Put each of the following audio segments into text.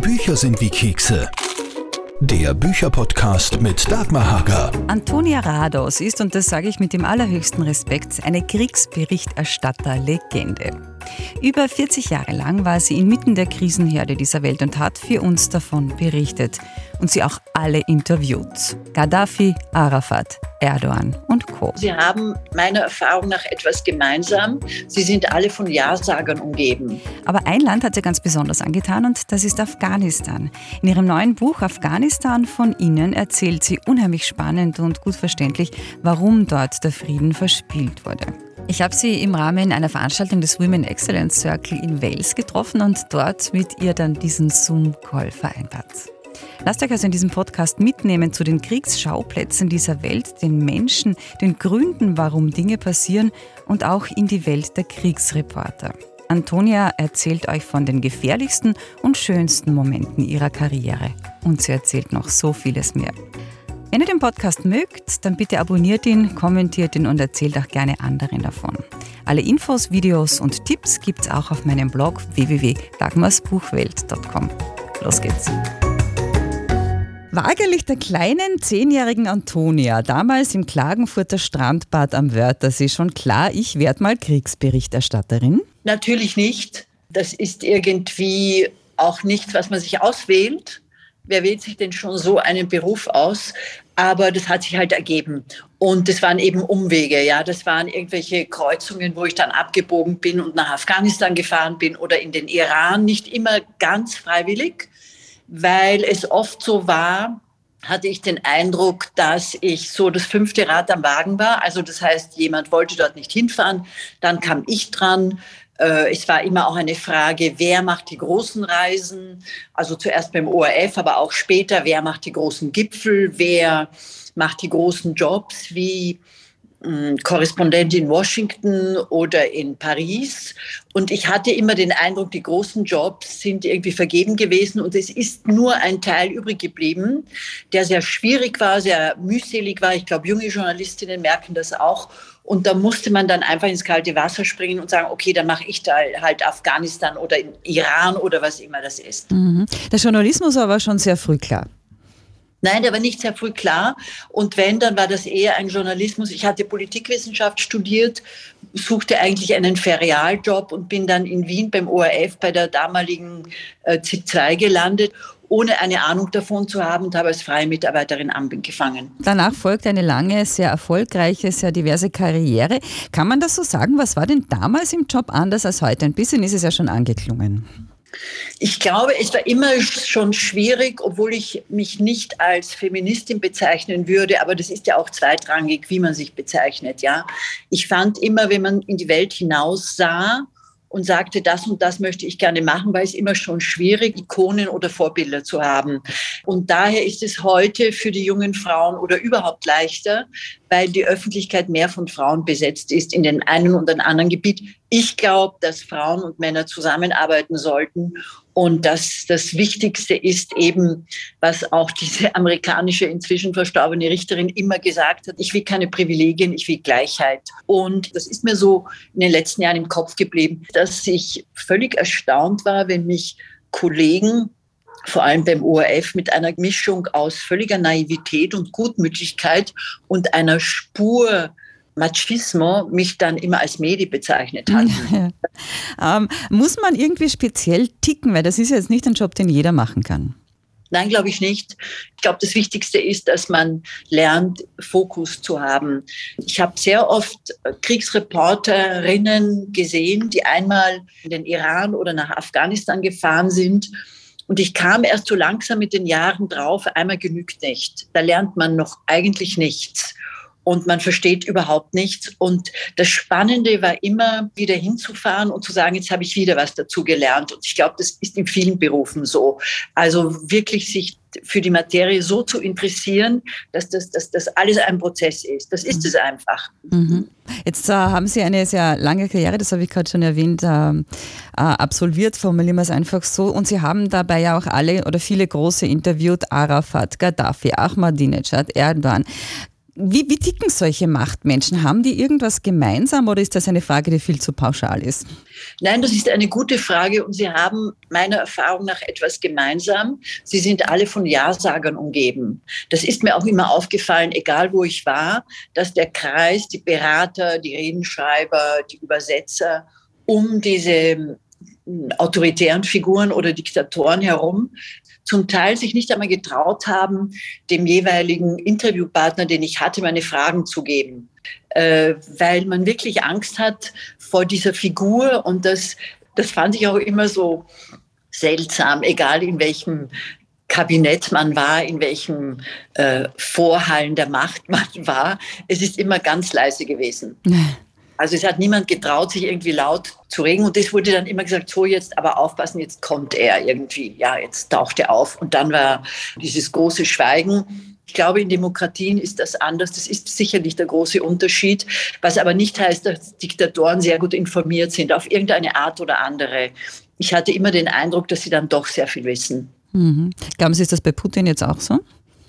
Bücher sind wie Kekse. Der Bücherpodcast mit Dagmar Hager. Antonia Rados ist, und das sage ich mit dem allerhöchsten Respekt, eine Kriegsberichterstatter-Legende. Über 40 Jahre lang war sie inmitten der Krisenherde dieser Welt und hat für uns davon berichtet und sie auch alle interviewt. Gaddafi, Arafat, Erdogan und Co. Sie haben meiner Erfahrung nach etwas gemeinsam. Sie sind alle von Ja-Sagern umgeben. Aber ein Land hat sie ganz besonders angetan und das ist Afghanistan. In ihrem neuen Buch Afghanistan von innen erzählt sie unheimlich spannend und gut verständlich, warum dort der Frieden verspielt wurde. Ich habe sie im Rahmen einer Veranstaltung des Women Excellence Circle in Wales getroffen und dort mit ihr dann diesen Zoom-Call vereinbart. Lasst euch also in diesem Podcast mitnehmen zu den Kriegsschauplätzen dieser Welt, den Menschen, den Gründen, warum Dinge passieren und auch in die Welt der Kriegsreporter. Antonia erzählt euch von den gefährlichsten und schönsten Momenten ihrer Karriere. Und sie erzählt noch so vieles mehr. Wenn ihr den Podcast mögt, dann bitte abonniert ihn, kommentiert ihn und erzählt auch gerne anderen davon. Alle Infos, Videos und Tipps gibt's auch auf meinem Blog www.dagmarsbuchwelt.com. Los geht's! Wahrlich der kleinen 10-jährigen Antonia, damals im Klagenfurter Strandbad am Wörthersee, schon klar, ich werde mal Kriegsberichterstatterin? Natürlich nicht. Das ist irgendwie auch nicht, was man sich auswählt. Wer wählt sich denn schon so einen Beruf aus? Aber das hat sich halt ergeben. Und das waren eben Umwege. Ja, das waren irgendwelche Kreuzungen, wo ich dann abgebogen bin und nach Afghanistan gefahren bin oder in den Iran. Nicht immer ganz freiwillig, weil es oft so war, hatte ich den Eindruck, dass ich so das 5. Rad am Wagen war. Also das heißt, jemand wollte dort nicht hinfahren, dann kam ich dran. Es war immer auch eine Frage, wer macht die großen Reisen? Also zuerst beim ORF, aber auch später, wer macht die großen Gipfel? Wer macht die großen Jobs wie Korrespondent in Washington oder in Paris? Und ich hatte immer den Eindruck, die großen Jobs sind irgendwie vergeben gewesen und es ist nur ein Teil übrig geblieben, der sehr schwierig war, sehr mühselig war. Ich glaube, junge Journalistinnen merken das auch. Und da musste man dann einfach ins kalte Wasser springen und sagen, okay, dann mache ich da halt Afghanistan oder Iran oder was immer das ist. Mhm. Der Journalismus war aber schon sehr früh klar. Nein, der war nicht sehr früh klar. Und wenn, dann war das eher ein Journalismus. Ich hatte Politikwissenschaft studiert, suchte eigentlich einen Ferialjob und bin dann in Wien beim ORF bei der damaligen ZIP2 gelandet, ohne eine Ahnung davon zu haben und habe als freie Mitarbeiterin angefangen. Danach folgte eine lange, sehr erfolgreiche, sehr diverse Karriere. Kann man das so sagen? Was war denn damals im Job anders als heute? Ein bisschen ist es ja schon angeklungen. Ich glaube, es war immer schon schwierig, obwohl ich mich nicht als Feministin bezeichnen würde, aber das ist ja auch zweitrangig, wie man sich bezeichnet. Ja? Ich fand immer, wenn man in die Welt hinaus sah, und sagte, das und das möchte ich gerne machen, weil es immer schon schwierig, Ikonen oder Vorbilder zu haben. Und daher ist es heute für die jungen Frauen oder überhaupt leichter, weil die Öffentlichkeit mehr von Frauen besetzt ist in den einen und den anderen Gebiet. Ich glaube, dass Frauen und Männer zusammenarbeiten sollten und dass das Wichtigste ist eben, was auch diese amerikanische, inzwischen verstorbene Richterin immer gesagt hat, ich will keine Privilegien, ich will Gleichheit. Und das ist mir so in den letzten Jahren im Kopf geblieben, dass ich völlig erstaunt war, wenn mich Kollegen, vor allem beim ORF, mit einer Mischung aus völliger Naivität und Gutmütigkeit und einer Spur Machismo mich dann immer als Medi bezeichnet hat. Ja. Muss man irgendwie speziell ticken, weil das ist ja jetzt nicht ein Job, den jeder machen kann. Nein, glaube ich nicht. Ich glaube, das Wichtigste ist, dass man lernt, Fokus zu haben. Ich habe sehr oft Kriegsreporterinnen gesehen, die einmal in den Iran oder nach Afghanistan gefahren sind. Und ich kam erst so langsam mit den Jahren drauf, einmal genügt nicht. Da lernt man noch eigentlich nichts. Und man versteht überhaupt nichts. Und das Spannende war immer, wieder hinzufahren und zu sagen, jetzt habe ich wieder was dazu gelernt. Und ich glaube, das ist in vielen Berufen so. Also wirklich sich für die Materie so zu interessieren, dass das alles ein Prozess ist. Das ist es einfach. Mhm. Jetzt haben Sie eine sehr lange Karriere, das habe ich gerade schon erwähnt, absolviert, formulieren wir es einfach so. Und Sie haben dabei ja auch alle oder viele große interviewt. Arafat, Gaddafi, Ahmadinejad, Erdogan. Wie ticken solche Machtmenschen? Haben die irgendwas gemeinsam oder ist das eine Frage, die viel zu pauschal ist? Nein, das ist eine gute Frage und sie haben meiner Erfahrung nach etwas gemeinsam. Sie sind alle von Ja-Sagern umgeben. Das ist mir auch immer aufgefallen, egal wo ich war, dass der Kreis, die Berater, die Redenschreiber, die Übersetzer um diese autoritären Figuren oder Diktatoren herum zum Teil sich nicht einmal getraut haben, dem jeweiligen Interviewpartner, den ich hatte, meine Fragen zu geben. Weil man wirklich Angst hat vor dieser Figur und das fand ich auch immer so seltsam, egal in welchem Kabinett man war, in welchem Vorhallen der Macht man war. Es ist immer ganz leise gewesen. Also es hat niemand getraut, sich irgendwie laut zu regen. Und das wurde dann immer gesagt, so jetzt aber aufpassen, jetzt kommt er irgendwie. Ja, jetzt taucht er auf. Und dann war dieses große Schweigen. Ich glaube, in Demokratien ist das anders. Das ist sicherlich der große Unterschied. Was aber nicht heißt, dass Diktatoren sehr gut informiert sind, auf irgendeine Art oder andere. Ich hatte immer den Eindruck, dass sie dann doch sehr viel wissen. Mhm. Glauben Sie, ist das bei Putin jetzt auch so?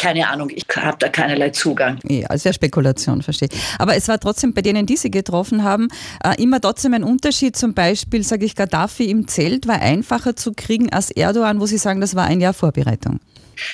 Keine Ahnung, ich habe da keinerlei Zugang. Ja, es wäre Spekulation, verstehe. Aber es war trotzdem bei denen, die Sie getroffen haben, immer trotzdem ein Unterschied. Zum Beispiel, sage ich, Gaddafi im Zelt war einfacher zu kriegen als Erdogan, wo Sie sagen, das war ein Jahr Vorbereitung.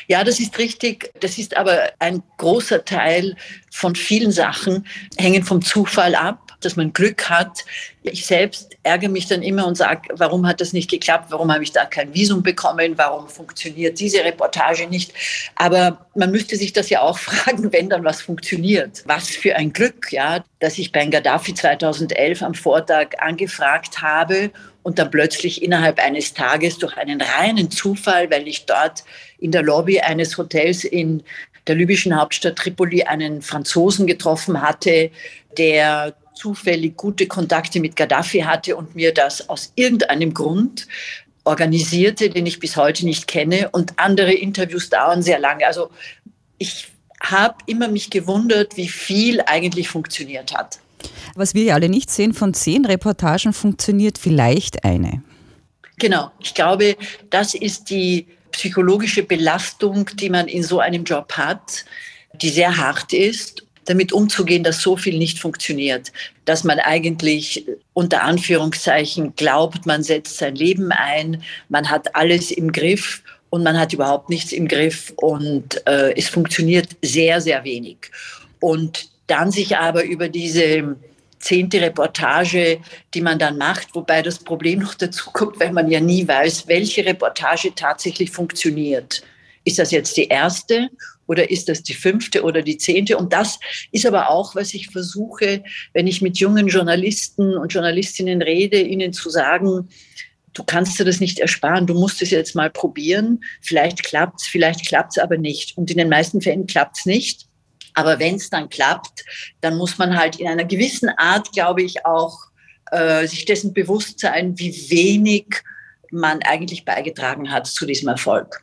Ja, das ist richtig. Das ist aber ein großer Teil von vielen Sachen, hängen vom Zufall ab, dass man Glück hat. Ich selbst ärgere mich dann immer und sage, warum hat das nicht geklappt? Warum habe ich da kein Visum bekommen? Warum funktioniert diese Reportage nicht? Aber man müsste sich das ja auch fragen, wenn dann was funktioniert. Was für ein Glück, ja, dass ich bei Gaddafi 2011 am Vortag angefragt habe und dann plötzlich innerhalb eines Tages durch einen reinen Zufall, weil ich dort in der Lobby eines Hotels in der libyschen Hauptstadt Tripoli einen Franzosen getroffen hatte, der zufällig gute Kontakte mit Gaddafi hatte und mir das aus irgendeinem Grund organisierte, den ich bis heute nicht kenne. Und andere Interviews dauern sehr lange. Also ich habe immer mich gewundert, wie viel eigentlich funktioniert hat. Was wir ja alle nicht sehen, von 10 Reportagen funktioniert vielleicht eine. Genau. Ich glaube, das ist die psychologische Belastung, die man in so einem Job hat, die sehr hart ist, damit umzugehen, dass so viel nicht funktioniert, dass man eigentlich unter Anführungszeichen glaubt, man setzt sein Leben ein, man hat alles im Griff und man hat überhaupt nichts im Griff und es funktioniert sehr, sehr wenig. Und dann sich aber über diese 10. Reportage, die man dann macht, wobei das Problem noch dazu kommt, weil man ja nie weiß, welche Reportage tatsächlich funktioniert. Ist das jetzt die erste? Oder ist das die 5. oder die 10.? Und das ist aber auch, was ich versuche, wenn ich mit jungen Journalisten und Journalistinnen rede, ihnen zu sagen, du kannst dir das nicht ersparen, du musst es jetzt mal probieren. Vielleicht klappt's aber nicht. Und in den meisten Fällen klappt's nicht. Aber wenn es dann klappt, dann muss man halt in einer gewissen Art, glaube ich, auch sich dessen bewusst sein, wie wenig man eigentlich beigetragen hat zu diesem Erfolg.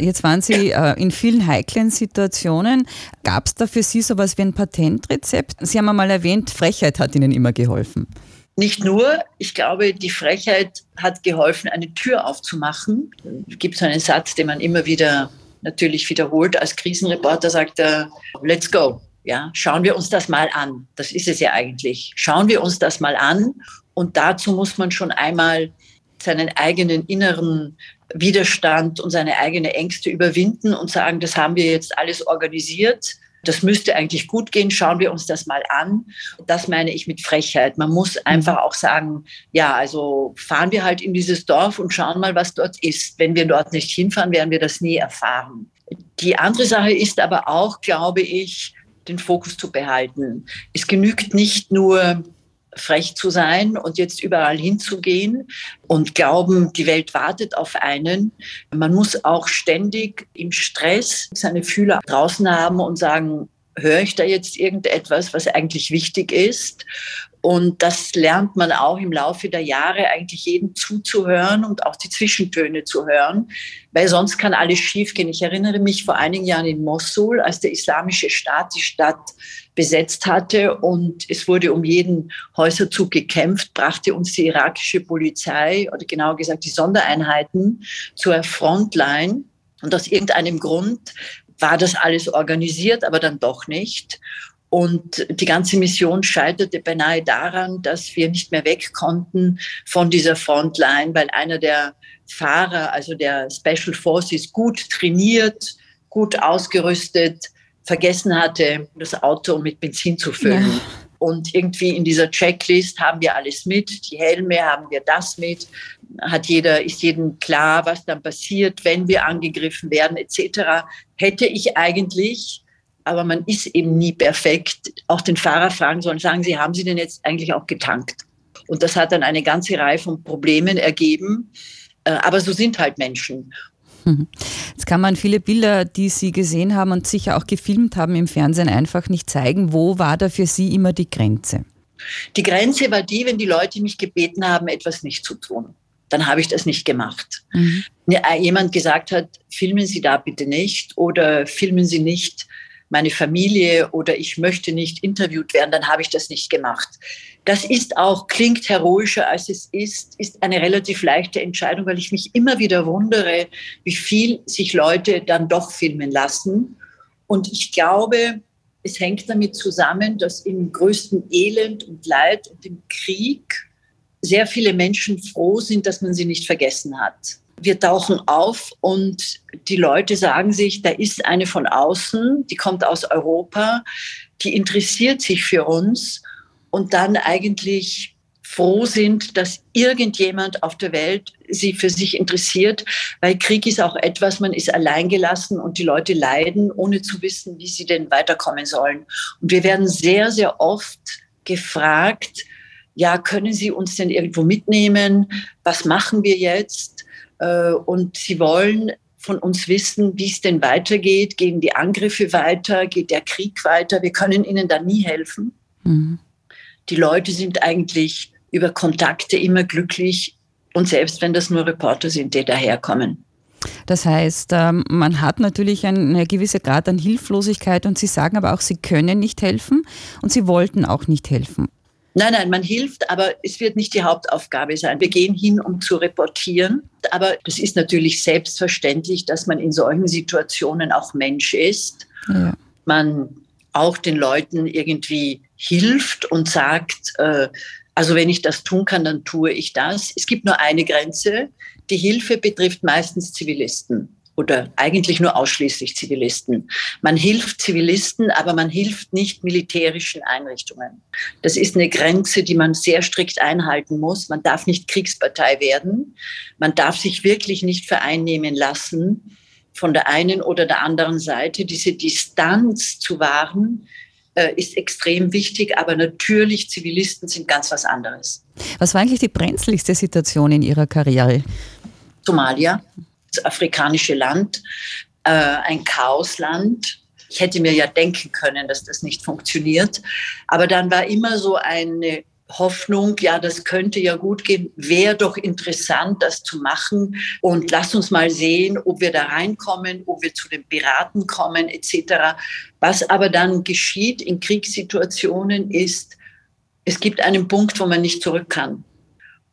Jetzt waren Sie in vielen heiklen Situationen. Gab es da für Sie sowas wie ein Patentrezept? Sie haben einmal erwähnt, Frechheit hat Ihnen immer geholfen. Nicht nur. Ich glaube, die Frechheit hat geholfen, eine Tür aufzumachen. Es gibt so einen Satz, den man immer wieder natürlich wiederholt. Als Krisenreporter sagt er, let's go. Ja, schauen wir uns das mal an. Das ist es ja eigentlich. Schauen wir uns das mal an. Und dazu muss man schon einmal seinen eigenen inneren Widerstand und seine eigenen Ängste überwinden und sagen, das haben wir jetzt alles organisiert, das müsste eigentlich gut gehen, schauen wir uns das mal an. Das meine ich mit Frechheit. Man muss einfach auch sagen, ja, also fahren wir halt in dieses Dorf und schauen mal, was dort ist. Wenn wir dort nicht hinfahren, werden wir das nie erfahren. Die andere Sache ist aber auch, glaube ich, den Fokus zu behalten. Es genügt nicht nur frech zu sein und jetzt überall hinzugehen und glauben, die Welt wartet auf einen. Man muss auch ständig im Stress seine Fühler draußen haben und sagen, höre ich da jetzt irgendetwas, was eigentlich wichtig ist? Und das lernt man auch im Laufe der Jahre, eigentlich jedem zuzuhören und auch die Zwischentöne zu hören, weil sonst kann alles schiefgehen. Ich erinnere mich vor einigen Jahren in Mosul, als der Islamische Staat die Stadt besetzt hatte und es wurde um jeden Häuserzug gekämpft, brachte uns die irakische Polizei oder genauer gesagt die Sondereinheiten zur Frontline und aus irgendeinem Grund war das alles organisiert, aber dann doch nicht. Und die ganze Mission scheiterte beinahe daran, dass wir nicht mehr weg konnten von dieser Frontline, weil einer der Fahrer, also der Special Forces, gut trainiert, gut ausgerüstet, vergessen hatte, das Auto mit Benzin zu füllen. Ja. Und irgendwie in dieser Checklist haben wir alles mit, die Helme, haben wir das mit, ist jedem klar, was dann passiert, wenn wir angegriffen werden, etc. Hätte ich eigentlich, aber man ist eben nie perfekt, auch den Fahrer fragen sollen, sagen Sie, haben Sie denn jetzt eigentlich auch getankt? Und das hat dann eine ganze Reihe von Problemen ergeben, aber so sind halt Menschen. Jetzt kann man viele Bilder, die Sie gesehen haben und sicher auch gefilmt haben im Fernsehen, einfach nicht zeigen. Wo war da für Sie immer die Grenze? Die Grenze war die, wenn die Leute mich gebeten haben, etwas nicht zu tun. Dann habe ich das nicht gemacht. Mhm. Wenn jemand gesagt hat, filmen Sie da bitte nicht oder filmen Sie nicht meine Familie oder ich möchte nicht interviewt werden, dann habe ich das nicht gemacht. Das ist auch, klingt heroischer als es ist eine relativ leichte Entscheidung, weil ich mich immer wieder wundere, wie viel sich Leute dann doch filmen lassen. Und ich glaube, es hängt damit zusammen, dass im größten Elend und Leid und im Krieg sehr viele Menschen froh sind, dass man sie nicht vergessen hat. Wir tauchen auf und die Leute sagen sich, da ist eine von außen, die kommt aus Europa, die interessiert sich für uns und dann eigentlich froh sind, dass irgendjemand auf der Welt sie für sich interessiert, weil Krieg ist auch etwas, man ist alleingelassen und die Leute leiden, ohne zu wissen, wie sie denn weiterkommen sollen. Und wir werden sehr, sehr oft gefragt, ja, können Sie uns denn irgendwo mitnehmen? Was machen wir jetzt? Und sie wollen von uns wissen, wie es denn weitergeht. Gehen die Angriffe weiter? Geht der Krieg weiter? Wir können ihnen da nie helfen. Mhm. Die Leute sind eigentlich über Kontakte immer glücklich. Und selbst wenn das nur Reporter sind, die daherkommen. Das heißt, man hat natürlich einen gewissen Grad an Hilflosigkeit. Und Sie sagen aber auch, Sie können nicht helfen. Und Sie wollten auch nicht helfen. Nein, man hilft, aber es wird nicht die Hauptaufgabe sein. Wir gehen hin, um zu reportieren. Aber das ist natürlich selbstverständlich, dass man in solchen Situationen auch Mensch ist. Ja. Man auch den Leuten irgendwie hilft und sagt, also wenn ich das tun kann, dann tue ich das. Es gibt nur eine Grenze. Die Hilfe betrifft meistens Zivilisten oder eigentlich nur ausschließlich Zivilisten. Man hilft Zivilisten, aber man hilft nicht militärischen Einrichtungen. Das ist eine Grenze, die man sehr strikt einhalten muss. Man darf nicht Kriegspartei werden. Man darf sich wirklich nicht vereinnehmen lassen von der einen oder der anderen Seite. Diese Distanz zu wahren, ist extrem wichtig, aber natürlich Zivilisten sind ganz was anderes. Was war eigentlich die brenzligste Situation in Ihrer Karriere? Somalia. Das afrikanische Land, ein Chaosland. Ich hätte mir ja denken können, dass das nicht funktioniert. Aber dann war immer so eine Hoffnung, ja, das könnte ja gut gehen, wäre doch interessant, das zu machen. Und lasst uns mal sehen, ob wir da reinkommen, ob wir zu den Piraten kommen, etc. Was aber dann geschieht in Kriegssituationen ist, es gibt einen Punkt, wo man nicht zurück kann.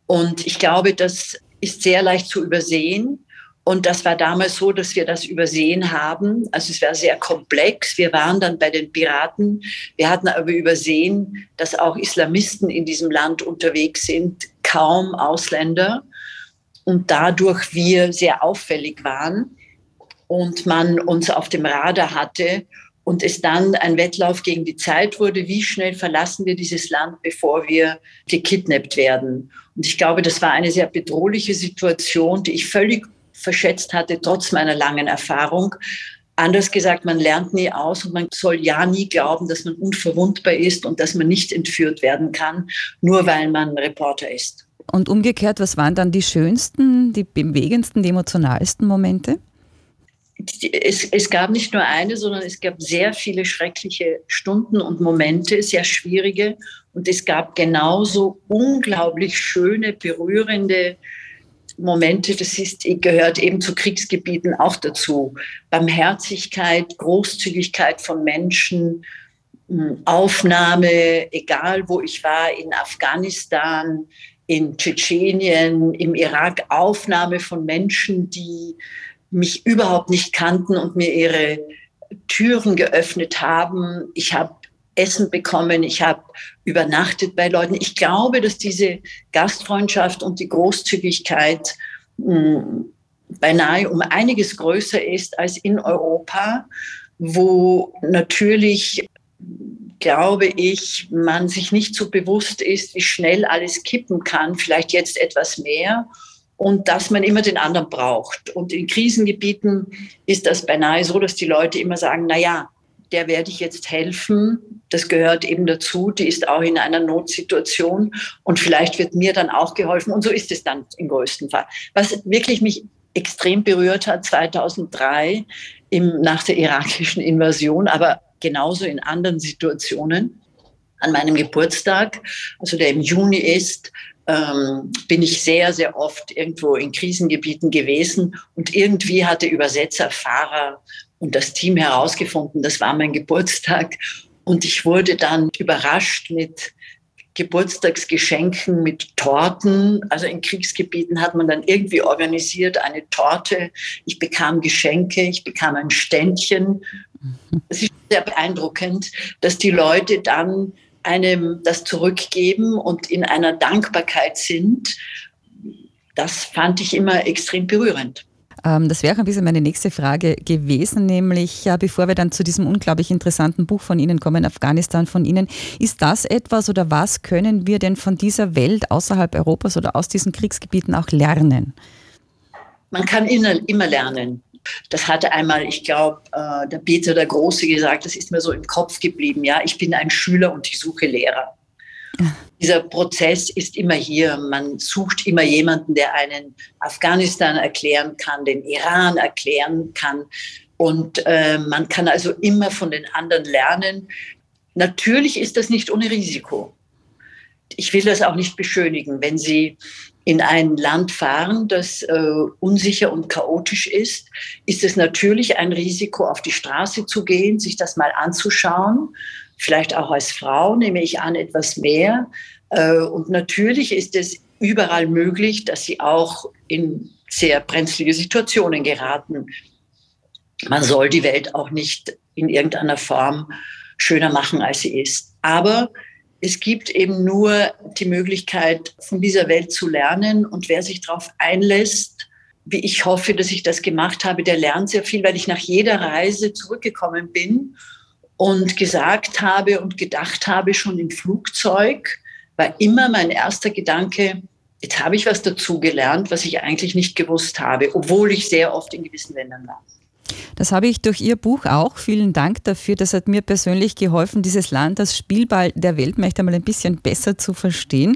Und ich glaube, das ist sehr leicht zu übersehen. Und das war damals so, dass wir das übersehen haben. Also es war sehr komplex. Wir waren dann bei den Piraten. Wir hatten aber übersehen, dass auch Islamisten in diesem Land unterwegs sind, kaum Ausländer. Und dadurch wir sehr auffällig waren und man uns auf dem Radar hatte und es dann ein Wettlauf gegen die Zeit wurde, wie schnell verlassen wir dieses Land, bevor wir gekidnappt werden. Und ich glaube, das war eine sehr bedrohliche Situation, die ich völlig verschätzt hatte, trotz meiner langen Erfahrung. Anders gesagt, man lernt nie aus und man soll ja nie glauben, dass man unverwundbar ist und dass man nicht entführt werden kann, nur weil man Reporter ist. Und umgekehrt, was waren dann die schönsten, die bewegendsten, die emotionalsten Momente? Es gab nicht nur eine, sondern es gab sehr viele schreckliche Stunden und Momente, sehr schwierige. Und es gab genauso unglaublich schöne, berührende Momente, gehört eben zu Kriegsgebieten auch dazu. Barmherzigkeit, Großzügigkeit von Menschen, Aufnahme, egal wo ich war, in Afghanistan, in Tschetschenien, im Irak, Aufnahme von Menschen, die mich überhaupt nicht kannten und mir ihre Türen geöffnet haben. Ich habe Essen bekommen, ich habe übernachtet bei Leuten. Ich glaube, dass diese Gastfreundschaft und die Großzügigkeit beinahe um einiges größer ist als in Europa, wo natürlich, glaube ich, man sich nicht so bewusst ist, wie schnell alles kippen kann, vielleicht jetzt etwas mehr, und dass man immer den anderen braucht. Und in Krisengebieten ist das beinahe so, dass die Leute immer sagen, naja, der werde ich jetzt helfen, das gehört eben dazu, die ist auch in einer Notsituation und vielleicht wird mir dann auch geholfen. Und so ist es dann im größten Fall. Was wirklich mich extrem berührt hat 2003 nach der irakischen Invasion, aber genauso in anderen Situationen. An meinem Geburtstag, also der im Juni ist, bin ich sehr, sehr oft irgendwo in Krisengebieten gewesen und irgendwie hatte Übersetzer, Fahrer und das Team herausgefunden, das war mein Geburtstag, und ich wurde dann überrascht mit Geburtstagsgeschenken, mit Torten. Also in Kriegsgebieten hat man dann irgendwie organisiert eine Torte. Ich bekam Geschenke, ich bekam ein Ständchen. Es ist sehr beeindruckend, dass die Leute dann einem das zurückgeben und in einer Dankbarkeit sind. Das fand ich immer extrem berührend. Das wäre auch ein bisschen meine nächste Frage gewesen, nämlich bevor wir dann zu diesem unglaublich interessanten Buch von Ihnen kommen, Afghanistan von innen, ist das etwas oder was können wir denn von dieser Welt außerhalb Europas oder aus diesen Kriegsgebieten auch lernen? Man kann immer lernen. Das hatte einmal, ich glaube, der Peter der Große gesagt, das ist mir so im Kopf geblieben. Ja, ich bin ein Schüler und ich suche Lehrer. Dieser Prozess ist immer hier. Man sucht immer jemanden, der einen Afghanistan erklären kann, den Iran erklären kann. Und man kann also immer von den anderen lernen. Natürlich ist das nicht ohne Risiko. Ich will das auch nicht beschönigen. Wenn Sie in ein Land fahren, das unsicher und chaotisch ist, ist es natürlich ein Risiko, auf die Straße zu gehen, sich das mal anzuschauen. Vielleicht auch als Frau nehme ich an, etwas mehr. Und natürlich ist es überall möglich, dass sie auch in sehr brenzlige Situationen geraten. Man soll die Welt auch nicht in irgendeiner Form schöner machen, als sie ist. Aber es gibt eben nur die Möglichkeit, von dieser Welt zu lernen. Und wer sich darauf einlässt, wie ich hoffe, dass ich das gemacht habe, der lernt sehr viel, weil ich nach jeder Reise zurückgekommen bin und gesagt habe und gedacht habe, schon im Flugzeug, war immer mein erster Gedanke, jetzt habe ich was dazugelernt, was ich eigentlich nicht gewusst habe, obwohl ich sehr oft in gewissen Ländern war. Das habe ich durch Ihr Buch auch. Vielen Dank dafür. Das hat mir persönlich geholfen, dieses Land als Spielball der Weltmächte mal ein bisschen besser zu verstehen.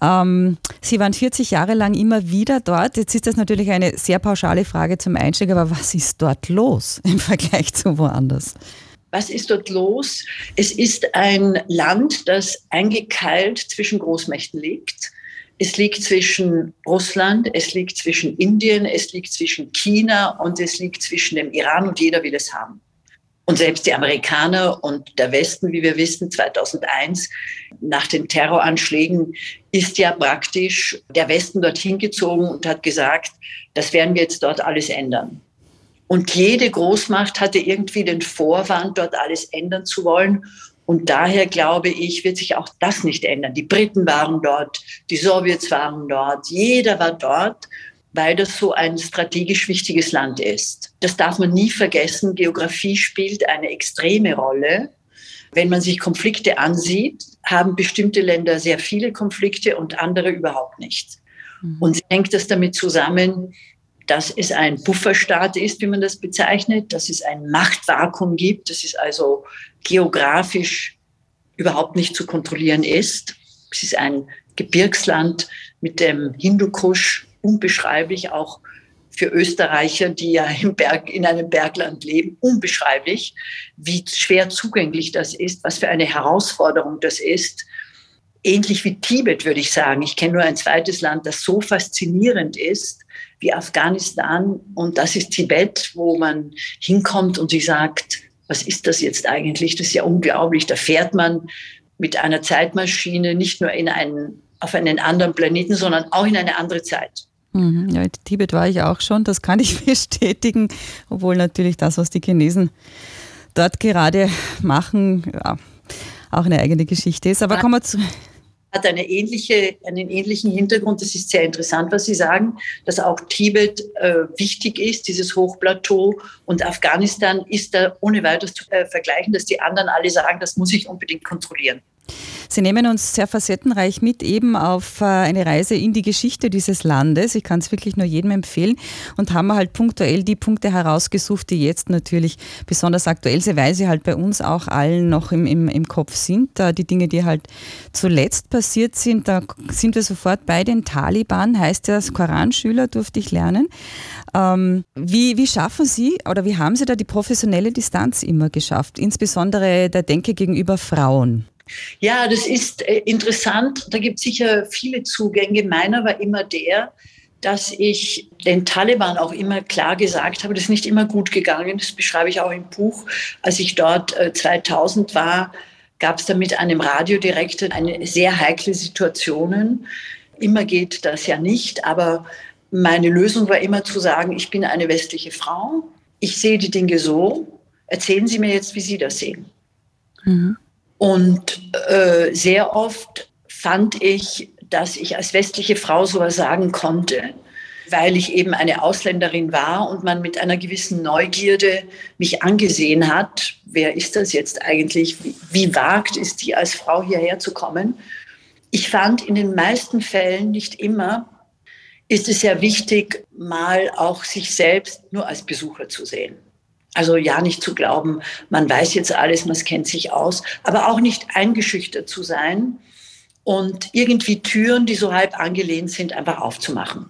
Sie waren 40 Jahre lang immer wieder dort. Jetzt ist das natürlich eine sehr pauschale Frage zum Einstieg, aber was ist dort los im Vergleich zu woanders? Was ist dort los? Es ist ein Land, das eingekeilt zwischen Großmächten liegt. Es liegt zwischen Russland, es liegt zwischen Indien, es liegt zwischen China und es liegt zwischen dem Iran, und jeder will es haben. Und selbst die Amerikaner und der Westen, wie wir wissen, 2001 nach den Terroranschlägen ist ja praktisch der Westen dorthin gezogen und hat gesagt, das werden wir jetzt dort alles ändern. Und jede Großmacht hatte irgendwie den Vorwand, dort alles ändern zu wollen. Und daher, glaube ich, wird sich auch das nicht ändern. Die Briten waren dort, die Sowjets waren dort, jeder war dort, weil das so ein strategisch wichtiges Land ist. Das darf man nie vergessen. Geografie spielt eine extreme Rolle. Wenn man sich Konflikte ansieht, haben bestimmte Länder sehr viele Konflikte und andere überhaupt nicht. Und hängt das damit zusammen, dass es ein Pufferstaat ist, wie man das bezeichnet, dass es ein Machtvakuum gibt, dass es also geografisch überhaupt nicht zu kontrollieren ist. Es ist ein Gebirgsland mit dem Hindukusch, unbeschreiblich, auch für Österreicher, die ja in einem Bergland leben, unbeschreiblich, wie schwer zugänglich das ist, was für eine Herausforderung das ist. Ähnlich wie Tibet, würde ich sagen. Ich kenne nur ein zweites Land, das so faszinierend ist wie Afghanistan, und das ist Tibet, wo man hinkommt und sich sagt, was ist das jetzt eigentlich? Das ist ja unglaublich. Da fährt man mit einer Zeitmaschine nicht nur auf einen anderen Planeten, sondern auch in eine andere Zeit. Ja, in Tibet war ich auch schon, das kann ich bestätigen, obwohl natürlich das, was die Chinesen dort gerade machen, ja, auch eine eigene Geschichte ist. Aber kommen wir zu... Hat einen ähnlichen Hintergrund, das ist sehr interessant, was Sie sagen, dass auch Tibet wichtig ist, dieses Hochplateau, und Afghanistan ist da ohne weiteres zu vergleichen, dass die anderen alle sagen, das muss ich unbedingt kontrollieren. Sie nehmen uns sehr facettenreich mit eben auf eine Reise in die Geschichte dieses Landes. Ich kann es wirklich nur jedem empfehlen und haben halt punktuell die Punkte herausgesucht, die jetzt natürlich besonders aktuell sind, weil sie halt bei uns auch allen noch im Kopf sind. Die Dinge, die halt zuletzt passiert sind, da sind wir sofort bei den Taliban, heißt das, Koranschüler durfte ich lernen. Wie schaffen Sie oder wie haben Sie da die professionelle Distanz immer geschafft, insbesondere der Denke gegenüber Frauen? Ja, das ist interessant. Da gibt es sicher viele Zugänge. Meiner war immer der, dass ich den Taliban auch immer klar gesagt habe, das ist nicht immer gut gegangen. Das beschreibe ich auch im Buch. Als ich dort 2000 war, gab es da mit einem Radiodirektor eine sehr heikle Situation. Immer geht das ja nicht, aber meine Lösung war immer zu sagen, ich bin eine westliche Frau, ich sehe die Dinge so, erzählen Sie mir jetzt, wie Sie das sehen. Mhm. Und sehr oft fand ich, dass ich als westliche Frau sowas sagen konnte, weil ich eben eine Ausländerin war und man mit einer gewissen Neugierde mich angesehen hat. Wer ist das jetzt eigentlich? Wie wagt es die als Frau hierher zu kommen? Ich fand in den meisten Fällen, nicht immer, ist es sehr wichtig, mal auch sich selbst nur als Besucher zu sehen. Also ja, nicht zu glauben, man weiß jetzt alles, man kennt sich aus, aber auch nicht eingeschüchtert zu sein und irgendwie Türen, die so halb angelehnt sind, einfach aufzumachen.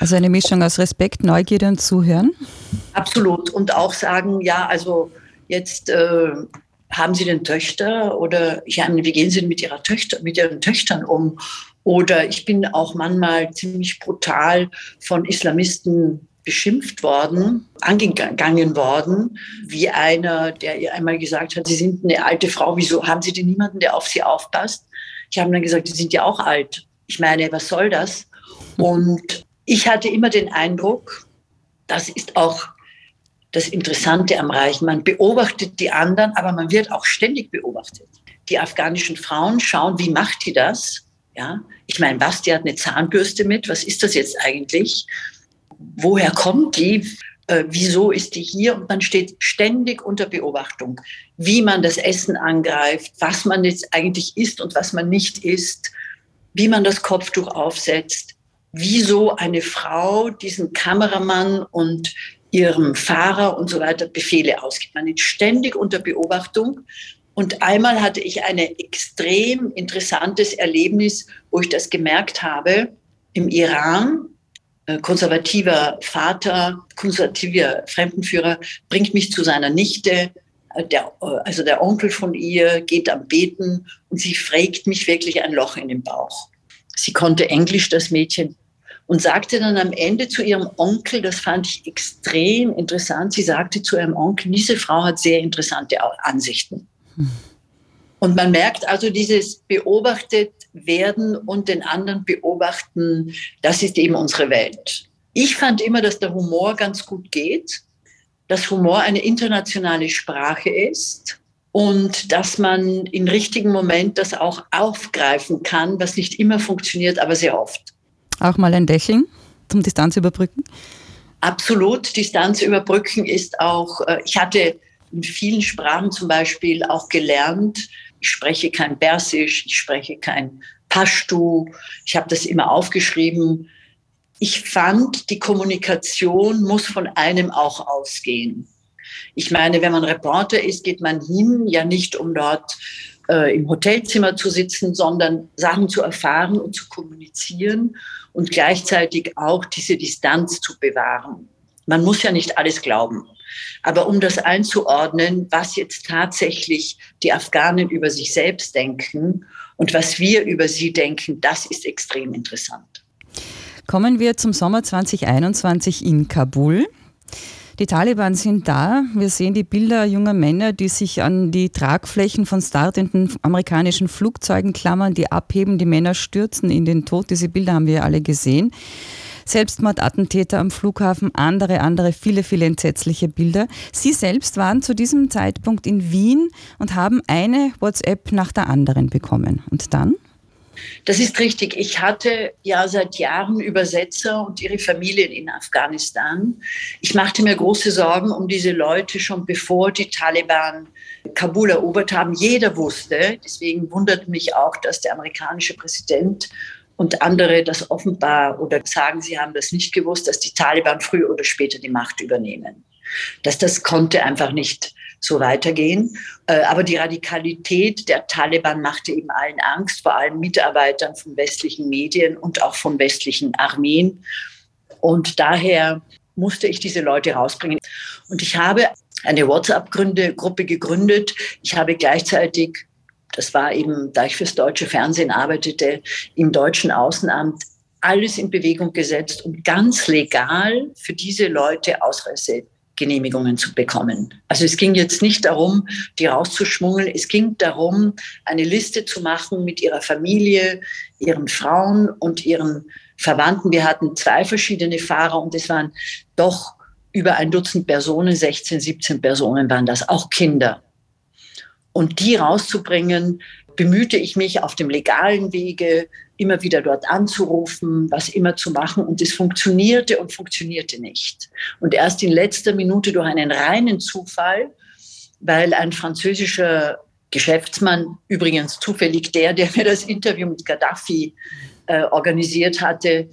Also eine Mischung aus Respekt, Neugierde und Zuhören? Absolut. Und auch sagen, ja, also jetzt haben Sie denn Töchter oder ja, wie gehen Sie denn mit Ihren Töchtern um? Oder ich bin auch manchmal ziemlich brutal von Islamisten beschimpft worden, angegangen worden, wie einer, der ihr einmal gesagt hat, Sie sind eine alte Frau, wieso haben Sie denn niemanden, der auf Sie aufpasst? Ich habe dann gesagt, Sie sind ja auch alt. Ich meine, was soll das? Und ich hatte immer den Eindruck, das ist auch das Interessante am Reich, man beobachtet die anderen, aber man wird auch ständig beobachtet. Die afghanischen Frauen schauen, wie macht die das? Ja, ich meine, was, die hat eine Zahnbürste mit, was ist das jetzt eigentlich? Woher kommt die? Wieso ist die hier? Und man steht ständig unter Beobachtung, wie man das Essen angreift, was man jetzt eigentlich isst und was man nicht isst, wie man das Kopftuch aufsetzt, wieso eine Frau diesen Kameramann und ihrem Fahrer und so weiter Befehle ausgibt. Man ist ständig unter Beobachtung. Und einmal hatte ich ein extrem interessantes Erlebnis, wo ich das gemerkt habe, im Iran. Konservativer Vater, konservativer Fremdenführer bringt mich zu seiner Nichte, der Onkel von ihr geht am Beten und sie frägt mich wirklich ein Loch in den Bauch. Sie konnte Englisch, das Mädchen, und sagte dann am Ende zu ihrem Onkel, das fand ich extrem interessant, sie sagte zu ihrem Onkel, diese Frau hat sehr interessante Ansichten. Und man merkt also dieses beobachtet werden und den anderen beobachten, das ist eben unsere Welt. Ich fand immer, dass der Humor ganz gut geht, dass Humor eine internationale Sprache ist und dass man im richtigen Moment das auch aufgreifen kann, was nicht immer funktioniert, aber sehr oft. Auch mal ein Lächeln zum Distanz überbrücken? Absolut, Distanz überbrücken ist auch, ich hatte in vielen Sprachen zum Beispiel auch gelernt, ich spreche kein Persisch, ich spreche kein Pashtu. Ich habe das immer aufgeschrieben. Ich fand, die Kommunikation muss von einem auch ausgehen. Ich meine, wenn man Reporter ist, geht man hin, ja nicht um dort im Hotelzimmer zu sitzen, sondern Sachen zu erfahren und zu kommunizieren und gleichzeitig auch diese Distanz zu bewahren. Man muss ja nicht alles glauben. Aber um das einzuordnen, was jetzt tatsächlich die Afghanen über sich selbst denken und was wir über sie denken, das ist extrem interessant. Kommen wir zum Sommer 2021 in Kabul. Die Taliban sind da. Wir sehen die Bilder junger Männer, die sich an die Tragflächen von startenden amerikanischen Flugzeugen klammern, die abheben, die Männer stürzen in den Tod. Diese Bilder haben wir alle gesehen. Selbstmordattentäter am Flughafen, andere, viele entsetzliche Bilder. Sie selbst waren zu diesem Zeitpunkt in Wien und haben eine WhatsApp nach der anderen bekommen. Und dann? Das ist richtig. Ich hatte ja seit Jahren Übersetzer und ihre Familien in Afghanistan. Ich machte mir große Sorgen um diese Leute schon bevor die Taliban Kabul erobert haben. Jeder wusste, deswegen wundert mich auch, dass der amerikanische Präsident und andere das offenbar oder sagen, sie haben das nicht gewusst, dass die Taliban früher oder später die Macht übernehmen. Das konnte einfach nicht so weitergehen. Aber die Radikalität der Taliban machte eben allen Angst, vor allem Mitarbeitern von westlichen Medien und auch von westlichen Armeen. Und daher musste ich diese Leute rausbringen. Und ich habe eine WhatsApp-Gruppe gegründet. Ich habe gleichzeitig, das war eben, da ich fürs deutsche Fernsehen arbeitete, im deutschen Außenamt, alles in Bewegung gesetzt, um ganz legal für diese Leute Ausreisegenehmigungen zu bekommen. Also es ging jetzt nicht darum, die rauszuschmuggeln. Es ging darum, eine Liste zu machen mit ihrer Familie, ihren Frauen und ihren Verwandten. Wir hatten 2 verschiedene Fahrer und es waren doch über 1 Dutzend Personen, 16, 17 Personen waren das, auch Kinder. Und die rauszubringen, bemühte ich mich auf dem legalen Wege, immer wieder dort anzurufen, was immer zu machen. Und es funktionierte und funktionierte nicht. Und erst in letzter Minute durch einen reinen Zufall, weil ein französischer Geschäftsmann, übrigens zufällig der mir das Interview mit Gaddafi organisiert hatte,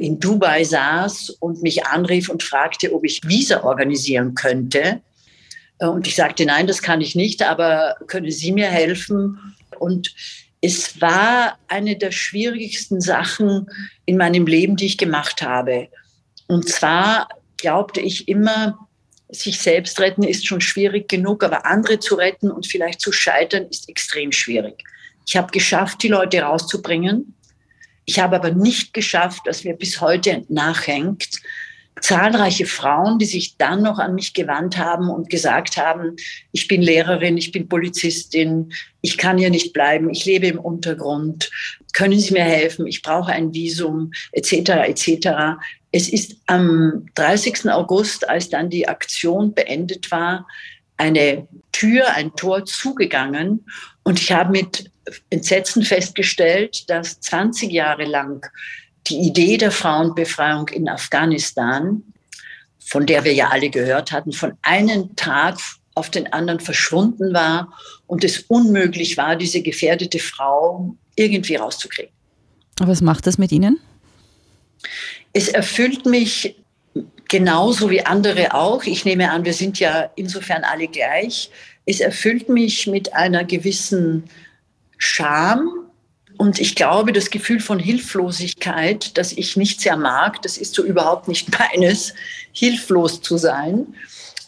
in Dubai saß und mich anrief und fragte, ob ich Visa organisieren könnte. Und ich sagte, nein, das kann ich nicht, aber können Sie mir helfen? Und es war eine der schwierigsten Sachen in meinem Leben, die ich gemacht habe. Und zwar glaubte ich immer, sich selbst retten ist schon schwierig genug, aber andere zu retten und vielleicht zu scheitern ist extrem schwierig. Ich habe geschafft, die Leute rauszubringen. Ich habe aber nicht geschafft, was mir bis heute nachhängt, zahlreiche Frauen, die sich dann noch an mich gewandt haben und gesagt haben, ich bin Lehrerin, ich bin Polizistin, ich kann hier nicht bleiben, ich lebe im Untergrund, können Sie mir helfen, ich brauche ein Visum, etc., etc. Es ist am 30. August, als dann die Aktion beendet war, eine Tür, ein Tor zugegangen und ich habe mit Entsetzen festgestellt, dass 20 Jahre lang die Idee der Frauenbefreiung in Afghanistan, von der wir ja alle gehört hatten, von einem Tag auf den anderen verschwunden war und es unmöglich war, diese gefährdete Frau irgendwie rauszukriegen. Was macht das mit Ihnen? Es erfüllt mich genauso wie andere auch. Ich nehme an, wir sind ja insofern alle gleich. Es erfüllt mich mit einer gewissen Scham. Und ich glaube, das Gefühl von Hilflosigkeit, das ich nicht sehr mag, das ist so überhaupt nicht meines, hilflos zu sein.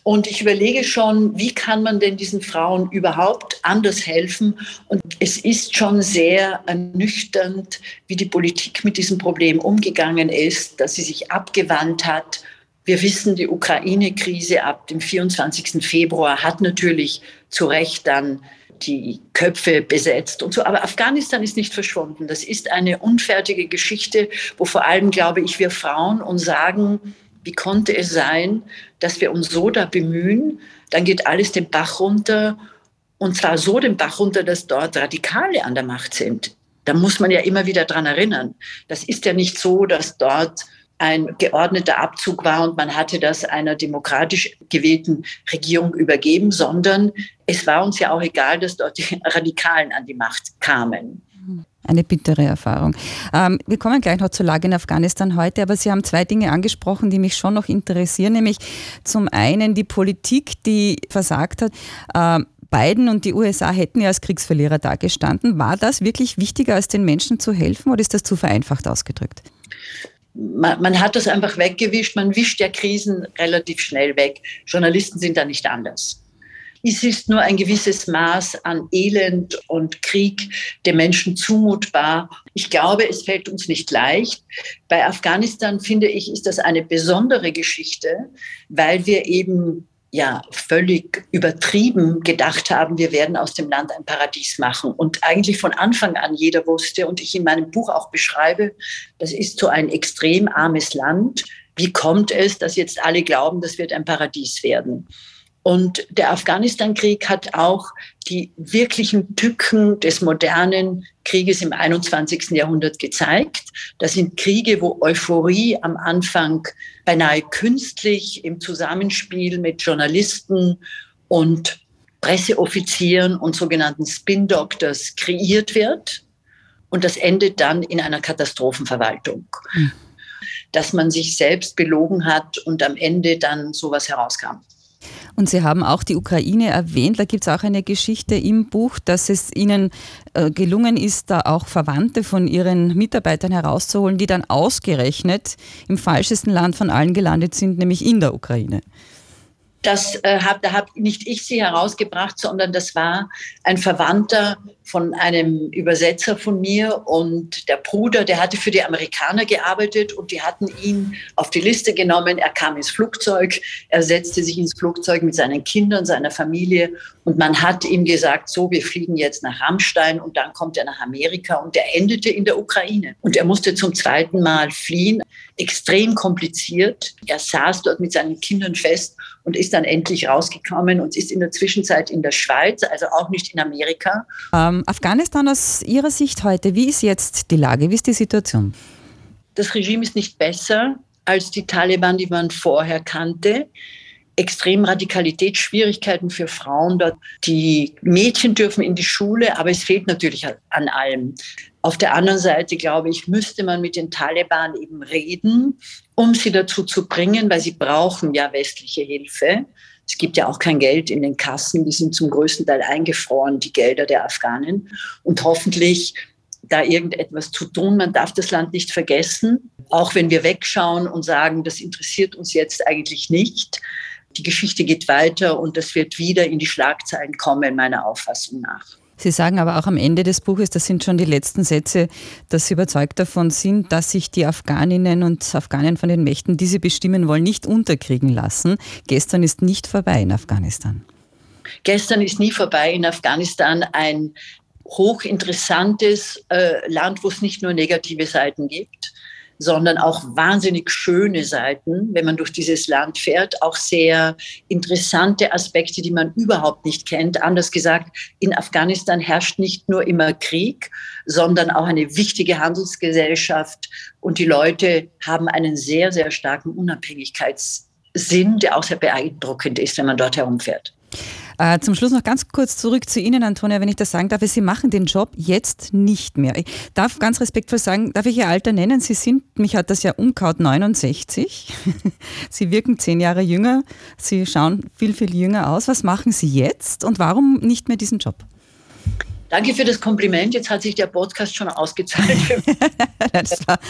Und ich überlege schon, wie kann man denn diesen Frauen überhaupt anders helfen? Und es ist schon sehr ernüchternd, wie die Politik mit diesem Problem umgegangen ist, dass sie sich abgewandt hat. Wir wissen, die Ukraine-Krise ab dem 24. Februar hat natürlich zu Recht dann die Köpfe besetzt und so. Aber Afghanistan ist nicht verschwunden. Das ist eine unfertige Geschichte, wo vor allem, glaube ich, wir Frauen uns sagen, wie konnte es sein, dass wir uns so da bemühen, dann geht alles den Bach runter und zwar so den Bach runter, dass dort Radikale an der Macht sind. Da muss man ja immer wieder dran erinnern. Das ist ja nicht so, dass dort ein geordneter Abzug war und man hatte das einer demokratisch gewählten Regierung übergeben, sondern es war uns ja auch egal, dass dort die Radikalen an die Macht kamen. Eine bittere Erfahrung. Wir kommen gleich noch zur Lage in Afghanistan heute, aber Sie haben 2 Dinge angesprochen, die mich schon noch interessieren, nämlich zum einen die Politik, die versagt hat. Biden und die USA hätten ja als Kriegsverlierer dagestanden. War das wirklich wichtiger, als den Menschen zu helfen oder ist das zu vereinfacht ausgedrückt? Man hat das einfach weggewischt. Man wischt ja Krisen relativ schnell weg. Journalisten sind da nicht anders. Es ist nur ein gewisses Maß an Elend und Krieg den Menschen zumutbar. Ich glaube, es fällt uns nicht leicht. Bei Afghanistan, finde ich, ist das eine besondere Geschichte, weil wir eben ja völlig übertrieben gedacht haben, wir werden aus dem Land ein Paradies machen. Und eigentlich von Anfang an jeder wusste, und ich in meinem Buch auch beschreibe, das ist so ein extrem armes Land. Wie kommt es, dass jetzt alle glauben, das wird ein Paradies werden? Und der Afghanistan-Krieg hat auch die wirklichen Tücken des modernen Krieges im 21. Jahrhundert gezeigt. Das sind Kriege, wo Euphorie am Anfang beinahe künstlich im Zusammenspiel mit Journalisten und Presseoffizieren und sogenannten Spin-Doctors kreiert wird. Und das endet dann in einer Katastrophenverwaltung. Dass man sich selbst belogen hat und am Ende dann sowas herauskam. Und Sie haben auch die Ukraine erwähnt, da gibt es auch eine Geschichte im Buch, dass es Ihnen gelungen ist, da auch Verwandte von Ihren Mitarbeitern herauszuholen, die dann ausgerechnet im falschesten Land von allen gelandet sind, nämlich in der Ukraine. Da habe nicht ich sie herausgebracht, sondern das war ein Verwandter von einem Übersetzer von mir und der Bruder, der hatte für die Amerikaner gearbeitet und die hatten ihn auf die Liste genommen. Er kam ins Flugzeug, er setzte sich ins Flugzeug mit seinen Kindern, seiner Familie und man hat ihm gesagt, so, wir fliegen jetzt nach Ramstein und dann kommt er nach Amerika und er endete in der Ukraine. Und er musste zum zweiten Mal fliehen, extrem kompliziert. Er saß dort mit seinen Kindern fest und ist dann endlich rausgekommen und ist in der Zwischenzeit in der Schweiz, also auch nicht in Amerika. Afghanistan aus Ihrer Sicht heute, wie ist jetzt die Lage, wie ist die Situation? Das Regime ist nicht besser als die Taliban, die man vorher kannte. Extrem Radikalität, Schwierigkeiten für Frauen dort. Die Mädchen dürfen in die Schule, aber es fehlt natürlich an allem. Auf der anderen Seite, glaube ich, müsste man mit den Taliban eben reden, um sie dazu zu bringen, weil sie brauchen ja westliche Hilfe. Es gibt ja auch kein Geld in den Kassen, die sind zum größten Teil eingefroren, die Gelder der Afghanen. Und hoffentlich da irgendetwas zu tun. Man darf das Land nicht vergessen, auch wenn wir wegschauen und sagen, das interessiert uns jetzt eigentlich nicht. Die Geschichte geht weiter und das wird wieder in die Schlagzeilen kommen, meiner Auffassung nach. Sie sagen aber auch am Ende des Buches, das sind schon die letzten Sätze, dass Sie überzeugt davon sind, dass sich die Afghaninnen und Afghanen von den Mächten, die sie bestimmen wollen, nicht unterkriegen lassen. Gestern ist nicht vorbei in Afghanistan. Gestern ist nie vorbei in Afghanistan. Ein hochinteressantes Land, wo es nicht nur negative Seiten gibt, sondern auch wahnsinnig schöne Seiten, wenn man durch dieses Land fährt, auch sehr interessante Aspekte, die man überhaupt nicht kennt. Anders gesagt, in Afghanistan herrscht nicht nur immer Krieg, sondern auch eine wichtige Handelsgesellschaft und die Leute haben einen sehr, sehr starken Unabhängigkeitssinn, der auch sehr beeindruckend ist, wenn man dort herumfährt. Zum Schluss noch ganz kurz zurück zu Ihnen, Antonia, wenn ich das sagen darf. Sie machen den Job jetzt nicht mehr. Ich darf ganz respektvoll sagen, darf ich Ihr Alter nennen? Sie sind, mich hat das ja umkaut, 69. Sie wirken 10 Jahre jünger. Sie schauen viel, viel jünger aus. Was machen Sie jetzt und warum nicht mehr diesen Job? Danke für das Kompliment. Jetzt hat sich der Podcast schon ausgezahlt. Das war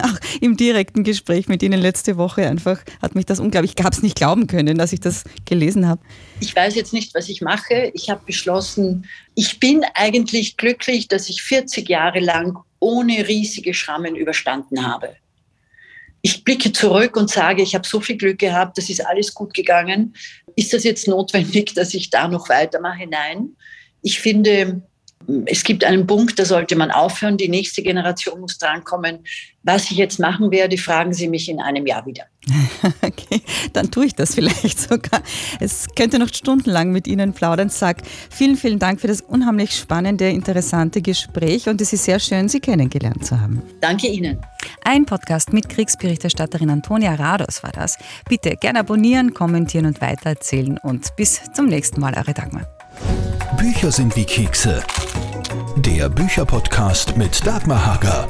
auch im direkten Gespräch mit Ihnen letzte Woche einfach, hat mich das unglaublich, ich habe es nicht glauben können, dass ich das gelesen habe. Ich weiß jetzt nicht, was ich mache. Ich habe beschlossen, ich bin eigentlich glücklich, dass ich 40 Jahre lang ohne riesige Schrammen überstanden habe. Ich blicke zurück und sage, ich habe so viel Glück gehabt, das ist alles gut gegangen. Ist das jetzt notwendig, dass ich da noch weitermache? Nein. Ich finde, es gibt einen Punkt, da sollte man aufhören. Die nächste Generation muss drankommen. Was ich jetzt machen werde, fragen Sie mich in einem Jahr wieder. Okay, dann tue ich das vielleicht sogar. Es könnte noch stundenlang mit Ihnen plaudern. Sag vielen, vielen Dank für das unheimlich spannende, interessante Gespräch und es ist sehr schön, Sie kennengelernt zu haben. Danke Ihnen. Ein Podcast mit Kriegsberichterstatterin Antonia Rados war das. Bitte gerne abonnieren, kommentieren und weitererzählen und bis zum nächsten Mal, eure Dagmar. Bücher sind wie Kekse. Der Bücherpodcast mit Dagmar Hager.